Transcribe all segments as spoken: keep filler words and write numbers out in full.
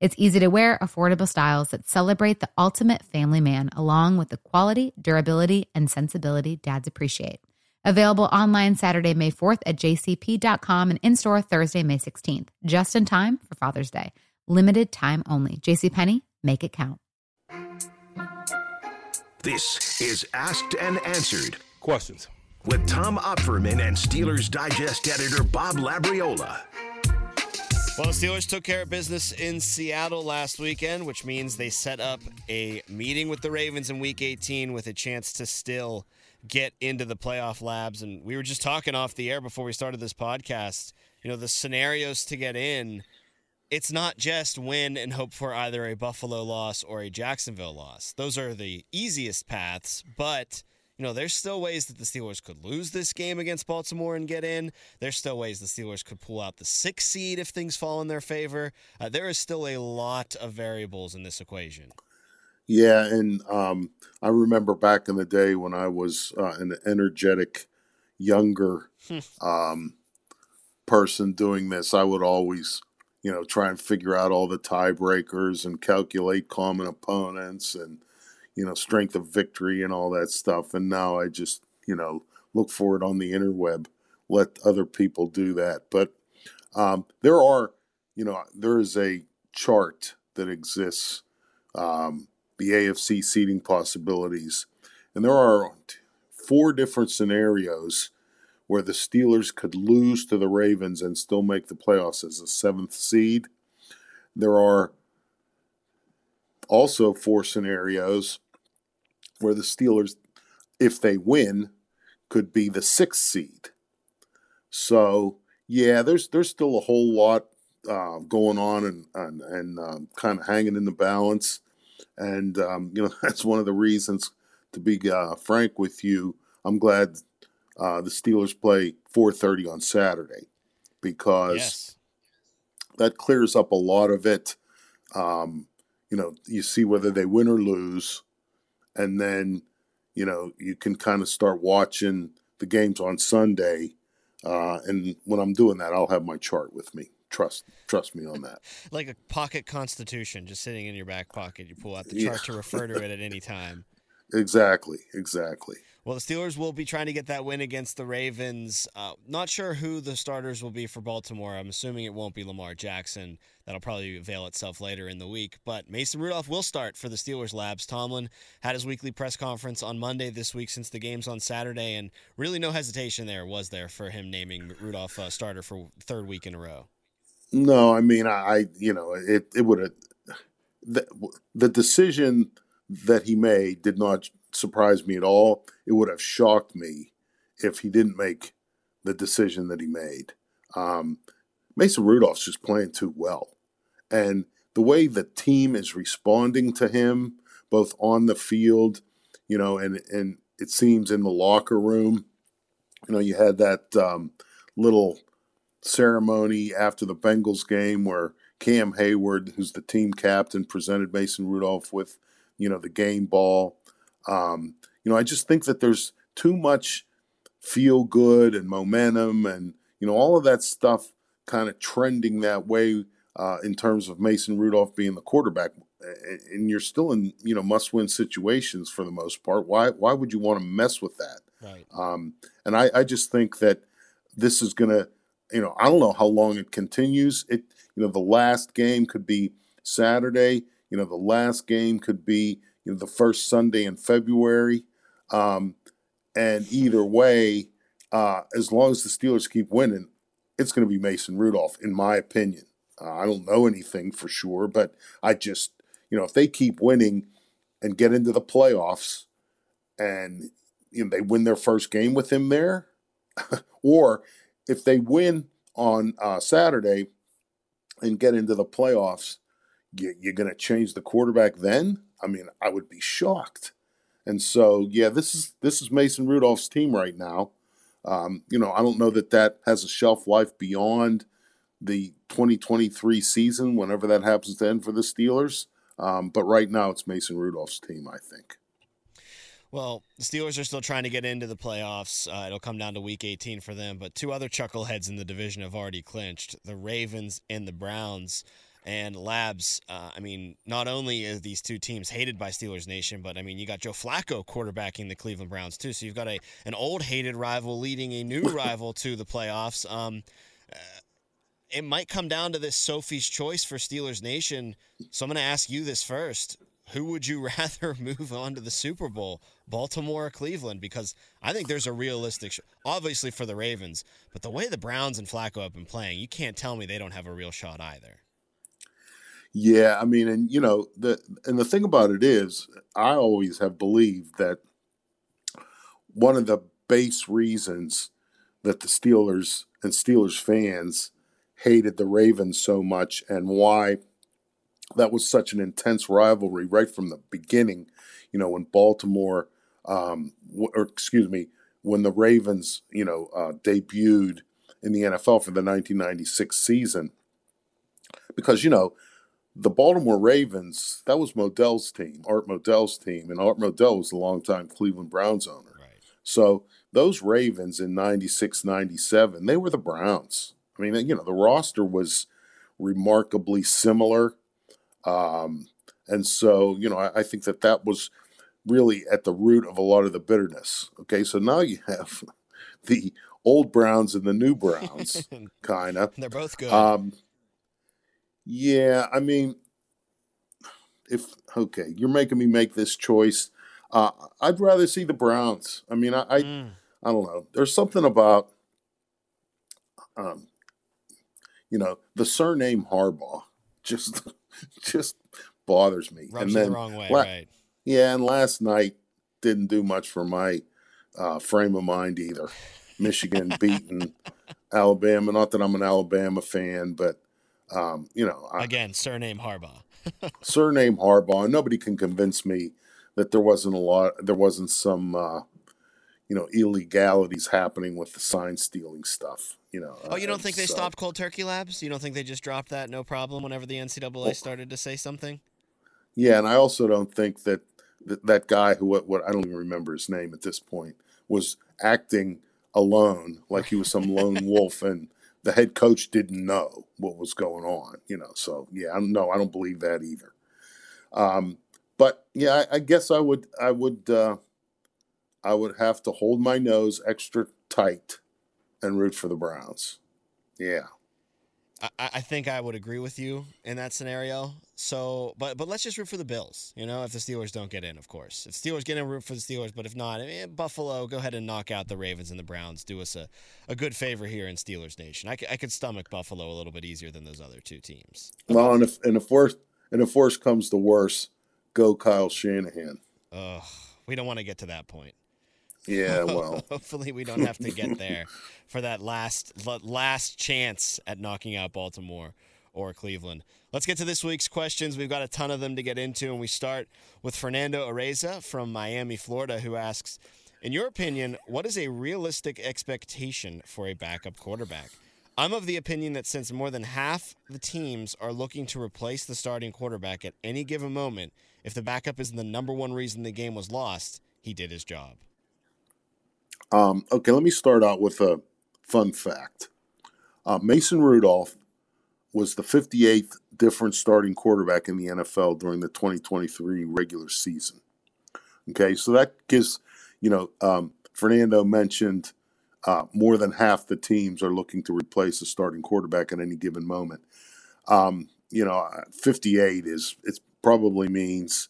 It's easy to wear, affordable styles that celebrate the ultimate family man, along with the quality, durability, and sensibility dads appreciate. Available online Saturday, May fourth at j c p dot com and in-store Thursday, May sixteenth. Just in time for Father's Day. Limited time only. JCPenney, make it count. This is Asked and Answered. Questions. With Tom Opferman and Steelers Digest editor Bob Labriola. Well, the Steelers took care of business in Seattle last weekend, which means they set up a meeting with the Ravens in Week eighteen with a chance to still get into the playoff labs. And we were just talking off the air before we started this podcast, you know, the scenarios to get in. It's not just win and hope for either a Buffalo loss or a Jacksonville loss. Those are the easiest paths, but... You know, there's still ways that the Steelers could lose this game against Baltimore and get in. There's still ways the Steelers could pull out the sixth seed if things fall in their favor. Uh, there is still a lot of variables in this equation. Yeah, and um, I remember back in the day when I was uh, an energetic, younger um, person doing this, I would always, you know, try and figure out all the tiebreakers and calculate common opponents and, you know, strength of victory and all that stuff. And now I just, you know, look for it on the interweb, let other people do that. But um, there are, you know, there is a chart that exists, um, the A F C seeding possibilities. And there are four different scenarios where the Steelers could lose to the Ravens and still make the playoffs as a seventh seed. There are also four scenarios where the Steelers, if they win, could be the sixth seed. So, yeah, there's there's still a whole lot uh, going on and and, and um, kind of hanging in the balance. And, um, you know, that's one of the reasons, to be uh, frank with you, I'm glad uh, the Steelers play four thirty on Saturday, because yes, that clears up a lot of it. Um You know, you see whether they win or lose, and then, you know, you can kind of start watching the games on Sunday. Uh, and when I'm doing that, I'll have my chart with me. Trust, trust me on that. Like a pocket constitution just sitting in your back pocket. You pull out the chart yeah. to refer to it at any time. Exactly, exactly. Well, the Steelers will be trying to get that win against the Ravens. Uh, not sure who the starters will be for Baltimore. I'm assuming it won't be Lamar Jackson. That'll probably avail itself later in the week. But Mason Rudolph will start for the Steelers Labs. Tomlin had his weekly press conference on Monday this week since the game's on Saturday, and really no hesitation there was there for him naming Rudolph a starter for third week in a row. No, I mean, I, I you know, it, it would have the, the decision – that he made did not surprise me at all. It would have shocked me if he didn't make the decision that he made. Um, Mason Rudolph's just playing too well. And the way the team is responding to him, both on the field, you know, and, and it seems in the locker room, you know, you had that um, little ceremony after the Bengals game where Cam Hayward, who's the team captain, presented Mason Rudolph with, you know, the game ball. Um, you know, I just think that there's too much feel good and momentum and, you know, all of that stuff kind of trending that way uh, in terms of Mason Rudolph being the quarterback. And you're still in, you know, must-win situations for the most part. Why Why would you want to mess with that? Right. Um, and I, I just think that this is going to, you know, I don't know how long it continues. It, you know, the last game could be Saturday. You know, the last game could be, you know, the first Sunday in February. Um, and either way, uh, as long as the Steelers keep winning, it's going to be Mason Rudolph, in my opinion. Uh, I don't know anything for sure, but I just, you know, if they keep winning and get into the playoffs and, you know, they win their first game with him there, or if they win on uh, Saturday and get into the playoffs, you're going to change the quarterback then? I mean, I would be shocked. And so, yeah, this is this is Mason Rudolph's team right now. Um, you know, I don't know that that has a shelf life beyond the twenty twenty-three season, whenever that happens to end for the Steelers. Um, but right now it's Mason Rudolph's team, I think. Well, the Steelers are still trying to get into the playoffs. Uh, it'll come down to week eighteen for them. But two other chuckleheads in the division have already clinched, the Ravens and the Browns. And Labs, uh, I mean, not only is these two teams hated by Steelers Nation, but, I mean, you got Joe Flacco quarterbacking the Cleveland Browns, too. So you've got a an old hated rival leading a new rival to the playoffs. Um, uh, it might come down to this Sophie's choice for Steelers Nation. So I'm going to ask you this first. Who would you rather move on to the Super Bowl, Baltimore or Cleveland? Because I think there's a realistic sh- obviously for the Ravens, but the way the Browns and Flacco have been playing, you can't tell me they don't have a real shot either. Yeah, I mean, and you know, the and the thing about it is, I always have believed that one of the base reasons that the Steelers and Steelers fans hated the Ravens so much and why that was such an intense rivalry right from the beginning, you know, when Baltimore, um, or excuse me, when the Ravens, you know, uh, debuted in the N F L for the nineteen ninety-six season, because, you know, the Baltimore Ravens, that was Modell's team, Art Modell's team, and Art Modell was a longtime Cleveland Browns owner. Right. So those Ravens in ninety-six, ninety-seven, they were the Browns. I mean, you know, the roster was remarkably similar. Um, and so, you know, I, I think that that was really at the root of a lot of the bitterness. Okay, so now you have the old Browns and the new Browns, kind of. They're both good. Um, Yeah, I mean, if okay, you're making me make this choice. Uh, I'd rather see the Browns. I mean, I, I, mm. I don't know. There's something about, um, you know, the surname Harbaugh just, just bothers me. Rubs and then, the wrong way, la- right? Yeah, and last night didn't do much for my uh, frame of mind either. Michigan beating Alabama. Not that I'm an Alabama fan, but. Um, you know, I, again, surname Harbaugh, surname Harbaugh. Nobody can convince me that there wasn't a lot, there wasn't some, uh, you know, illegalities happening with the sign stealing stuff. You know. Oh, you don't uh, think so. They stopped cold turkey, Labs? You don't think they just dropped that no problem whenever the N C double A well, started to say something? Yeah, and I also don't think that th- that guy who what, what I don't even remember his name at this point was acting alone like he was some lone wolf and. The head coach didn't know what was going on, you know. So, yeah, I no, I don't believe that either. Um, but yeah, I, I guess I would, I would, uh, I would have to hold my nose extra tight and root for the Browns. Yeah, I, I think I would agree with you in that scenario. So, but but let's just root for the Bills. You know, if the Steelers don't get in, of course. If Steelers get in, root for the Steelers. But if not, I mean, Buffalo, go ahead and knock out the Ravens and the Browns. Do us a, a good favor here in Steelers Nation. I, I could stomach Buffalo a little bit easier than those other two teams. Well, and if and if worse and if worse comes to worse, go Kyle Shanahan. Ugh, we don't want to get to that point. Yeah, well. Hopefully we don't have to get there for that last last chance at knocking out Baltimore or Cleveland. Let's get to this week's questions. We've got a ton of them to get into, and we start with Fernando Areza from Miami, Florida, who asks, in your opinion, what is a realistic expectation for a backup quarterback? I'm of the opinion that since more than half the teams are looking to replace the starting quarterback at any given moment, if the backup isn't the number one reason the game was lost, he did his job. Um, okay, let me start out with a fun fact. Uh, Mason Rudolph was the fifty-eighth different starting quarterback in the N F L during the twenty twenty-three regular season. Okay, so that gives, you know, um, Fernando mentioned uh, more than half the teams are looking to replace a starting quarterback at any given moment. Um, you know, fifty-eight is it probably means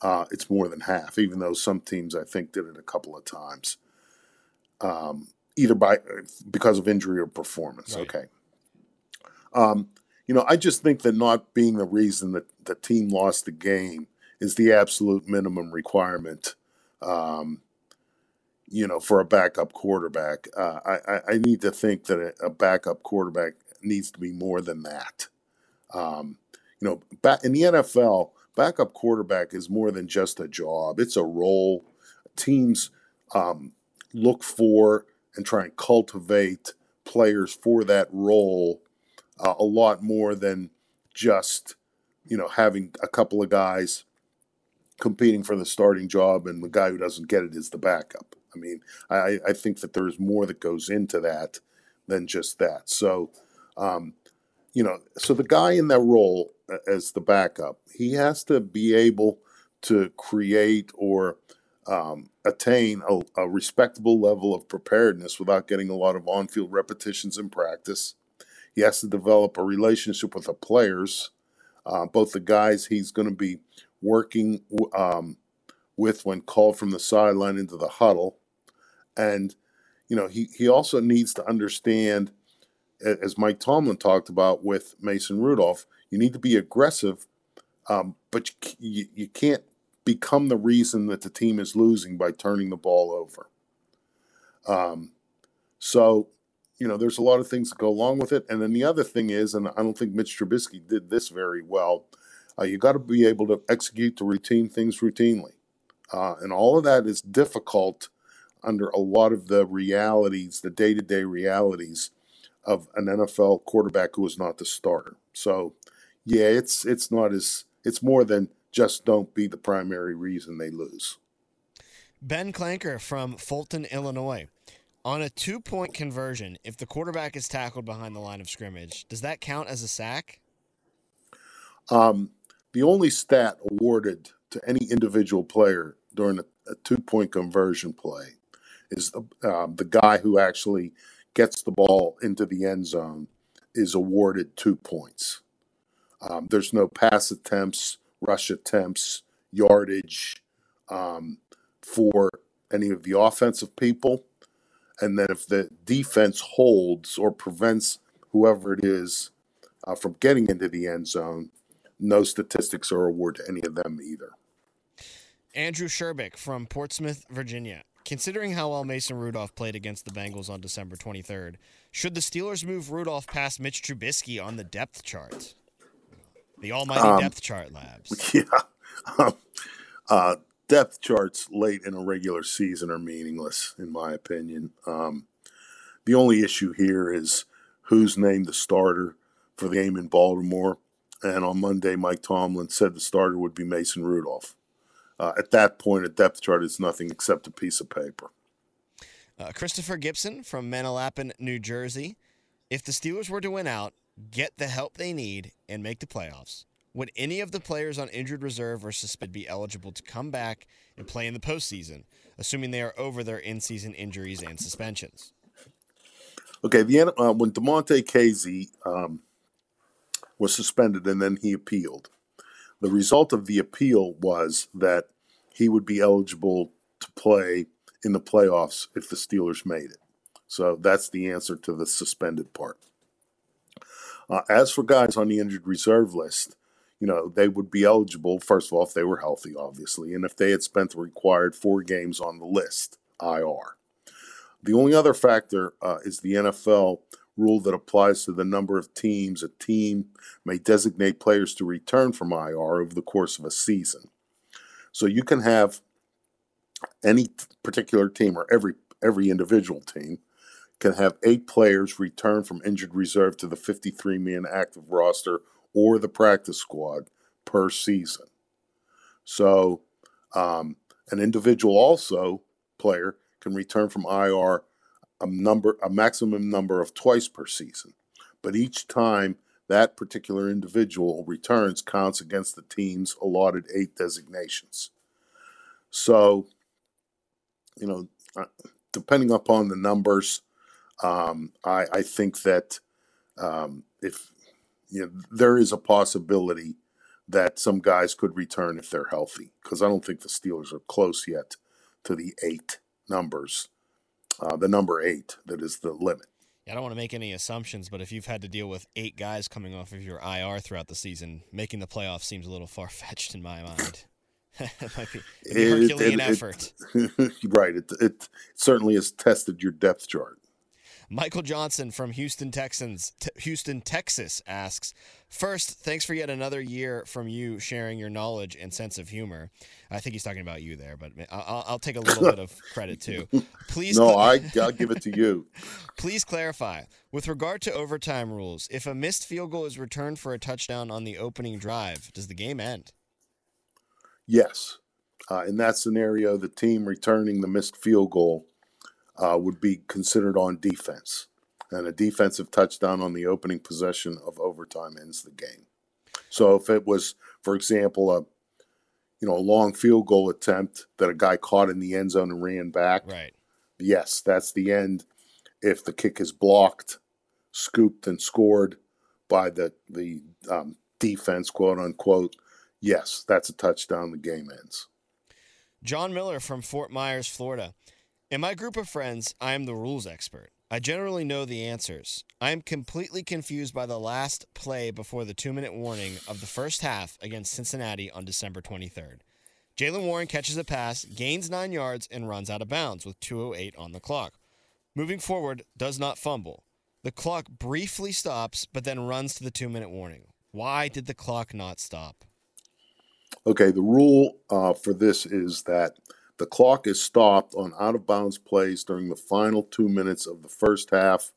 uh, it's more than half, even though some teams I think did it a couple of times. Um, either by because of injury or performance. Right. Okay. Um, you know, I just think that not being the reason that the team lost the game is the absolute minimum requirement, um, you know, for a backup quarterback. Uh, I, I need to think that a backup quarterback needs to be more than that. Um, you know, back in the N F L, backup quarterback is more than just a job. It's a role. Teams um, look for and try and cultivate players for that role uh, a lot more than just, you know, having a couple of guys competing for the starting job and the guy who doesn't get it is the backup. I mean, I, I think that there's more that goes into that than just that. So, um, you know, so the guy in that role as the backup, he has to be able to create or um, attain a, a respectable level of preparedness without getting a lot of on-field repetitions in practice. He has to develop a relationship with the players, uh, both the guys he's going to be working um, with when called from the sideline into the huddle. And, you know, he, he also needs to understand, as Mike Tomlin talked about with Mason Rudolph, you need to be aggressive, um, but you, you can't become the reason that the team is losing by turning the ball over. Um, so, you know, there's a lot of things that go along with it. And then the other thing is, and I don't think Mitch Trubisky did this very well, uh, you got to be able to execute the routine things routinely. Uh, and all of that is difficult under a lot of the realities, the day-to-day realities of an N F L quarterback who is not the starter. So, yeah, it's it's not as it's more than just don't be the primary reason they lose. Ben Klanker from Fulton, Illinois. On a two-point conversion, if the quarterback is tackled behind the line of scrimmage, does that count as a sack? Um, the only stat awarded to any individual player during a, a two-point conversion play is the, um, the guy who actually gets the ball into the end zone is awarded two points. Um, there's no pass attempts, rush attempts, yardage um, for any of the offensive people. And then if the defense holds or prevents whoever it is uh, from getting into the end zone, no statistics are awarded to any of them either. Andrew Sherbick from Portsmouth, Virginia. Considering how well Mason Rudolph played against the Bengals on December twenty-third, should the Steelers move Rudolph past Mitch Trubisky on the depth chart? The almighty um, depth chart labs. Yeah. Um, uh, depth charts late in a regular season are meaningless, in my opinion. Um, the only issue here is who's named the starter for the game in Baltimore. And on Monday, Mike Tomlin said the starter would be Mason Rudolph. Uh, at that point, a depth chart is nothing except a piece of paper. Uh, Christopher Gibson from Manalapan, New Jersey. If the Steelers were to win out, get the help they need, and make the playoffs, would any of the players on injured reserve or suspended be eligible to come back and play in the postseason, assuming they are over their in-season injuries and suspensions? Okay, the, uh, when DeMonte Casey um, was suspended and then he appealed, the result of the appeal was that he would be eligible to play in the playoffs if the Steelers made it. So that's the answer to the suspended part. Uh, as for guys on the injured reserve list, you know, they would be eligible, first of all, if they were healthy, obviously, and if they had spent the required four games on the list, I R. The only other factor uh, is the N F L rule that applies to the number of teams a team may designate players to return from I R over the course of a season. So you can have any particular team or every every individual team can have eight players return from injured reserve to the fifty-three man active roster or the practice squad per season. So um, an individual also player can return from I R a number, a maximum number of twice per season. But each time that particular individual returns counts against the team's allotted eight designations. So, you know, depending upon the numbers, um, I, I think that um, if you know, there is a possibility that some guys could return if they're healthy, because I don't think the Steelers are close yet to the eight numbers. Uh, the number eight, that is the limit. Yeah, I don't want to make any assumptions, but if you've had to deal with eight guys coming off of your I R throughout the season, making the playoffs seems a little far-fetched in my mind. It might be a Herculean it, it, effort. It, right. It, it certainly has tested your depth chart. Michael Johnson from Houston, Texans, T- Houston, Texas asks, first, thanks for yet another year from you sharing your knowledge and sense of humor. I think he's talking about you there, but I'll, I'll take a little bit of credit too. Please, no, I, I'll give it to you. Please clarify, with regard to overtime rules, if a missed field goal is returned for a touchdown on the opening drive, does the game end? Yes. Uh, in that scenario, the team returning the missed field goal Uh, would be considered on defense. And a defensive touchdown on the opening possession of overtime ends the game. So if it was, for example, a you know a long field goal attempt that a guy caught in the end zone and ran back, right? Yes, that's the end. If the kick is blocked, scooped, and scored by the, the um, defense, quote-unquote, yes, that's a touchdown. The game ends. John Miller from Fort Myers, Florida. In my group of friends, I am the rules expert. I generally know the answers. I am completely confused by the last play before the two-minute warning of the first half against Cincinnati on December twenty-third. Jaylen Warren catches a pass, gains nine yards, and runs out of bounds with two oh eight on the clock. Moving forward, does not fumble. The clock briefly stops, but then runs to the two-minute warning. Why did the clock not stop? Okay, the rule uh, for this is that the clock is stopped on out-of-bounds plays during the final two minutes of the first half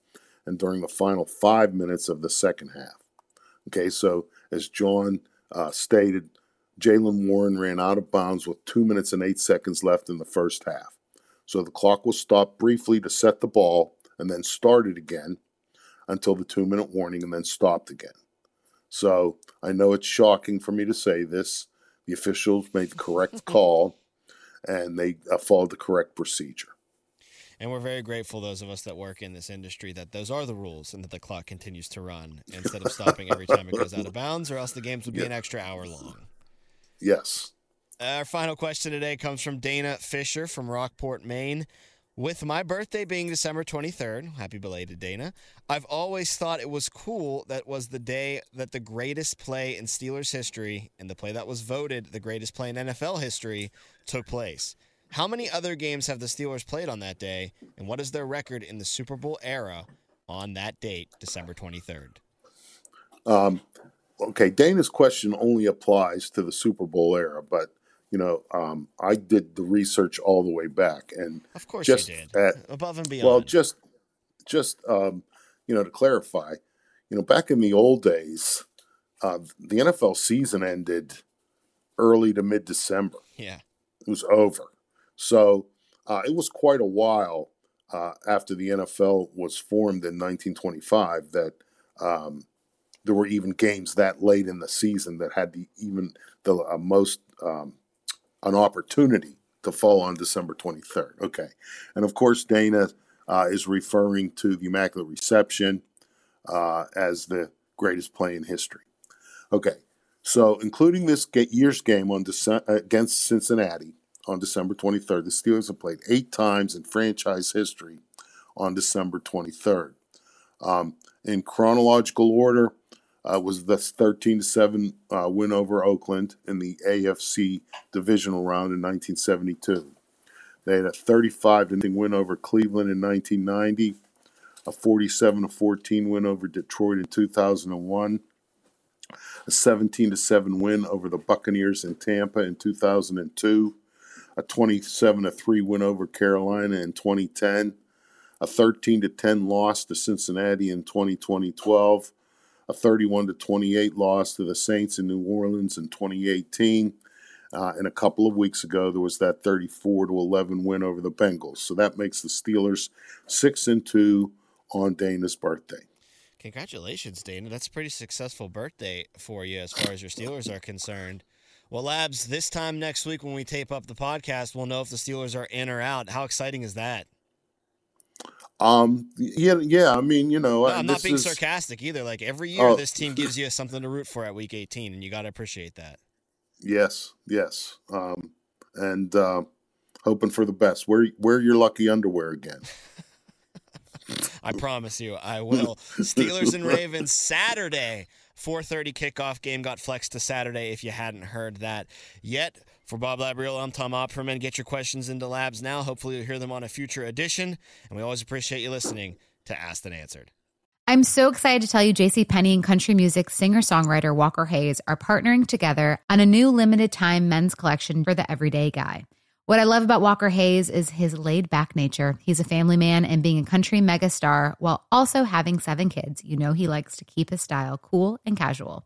and during the final five minutes of the second half. Okay, so as John uh, stated, Jaylen Warren ran out of bounds with two minutes and eight seconds left in the first half. So the clock was stopped briefly to set the ball and then started again until the two-minute warning and then stopped again. So I know it's shocking for me to say this. The officials made the correct call. And they followed the correct procedure. And we're very grateful, those of us that work in this industry, that those are the rules and that the clock continues to run instead of stopping every time it goes out of bounds, or else the games would be yeah. an extra hour long. Yes. Our final question today comes from Dana Fisher from Rockport, Maine. With my birthday being December twenty-third, happy belated, Dana, I've always thought it was cool that was the day that the greatest play in Steelers history, and the play that was voted the greatest play in N F L history, took place. How many other games have the Steelers played on that day, and what is their record in the Super Bowl era on that date, December twenty-third? Um, okay, Dana's question only applies to the Super Bowl era, but you know, um, I did the research all the way back, and of course, just you did. At, above and beyond. Well, just, just um, you know, to clarify, you know, back in the old days, uh, the N F L season ended early to mid-December. Yeah. It was over. So uh, it was quite a while uh, after the N F L was formed in nineteen twenty-five that um, there were even games that late in the season that had the even the uh, most um, an opportunity to fall on December twenty-third. Okay. And of course, Dana uh, is referring to the Immaculate Reception uh, as the greatest play in history. Okay. So including this year's game on Dece- against Cincinnati on December twenty-third, the Steelers have played eight times in franchise history on December twenty-third. Um, in chronological order, Uh, was the thirteen to seven uh, win over Oakland in the A F C divisional round in nineteen seventy-two. They had a thirty-five to nothing win over Cleveland in nineteen ninety, a forty-seven to fourteen win over Detroit in two thousand one, a seventeen to seven win over the Buccaneers in Tampa in two thousand two, a twenty-seven to three win over Carolina in twenty ten, a thirteen to ten loss to Cincinnati in twenty twelve, a thirty-one to twenty-eight loss to the Saints in New Orleans in twenty eighteen. Uh, and a couple of weeks ago, there was that thirty-four to eleven win over the Bengals. So that makes the Steelers six and two on Dana's birthday. Congratulations, Dana. That's a pretty successful birthday for you as far as your Steelers are concerned. Well, Labs, this time next week when we tape up the podcast, we'll know if the Steelers are in or out. How exciting is that? Um. Yeah. Yeah. I mean, you know, no, I'm not being is, sarcastic either. Like every year, oh, this team gives you something to root for at Week eighteen, and you got to appreciate that. Yes. Yes. Um. And uh, hoping for the best. Wear wear your lucky underwear again. I promise you, I will. Steelers and Ravens Saturday, four thirty kickoff game got flexed to Saturday. If you hadn't heard that yet. For Bob Labriola, I'm Tom Opperman. Get your questions into Labs now. Hopefully you'll hear them on a future edition. And we always appreciate you listening to Asked and Answered. I'm so excited to tell you JCPenney and country music singer-songwriter Walker Hayes are partnering together on a new limited-time men's collection for the everyday guy. What I love about Walker Hayes is his laid-back nature. He's a family man, and being a country megastar while also having seven kids, you know he likes to keep his style cool and casual.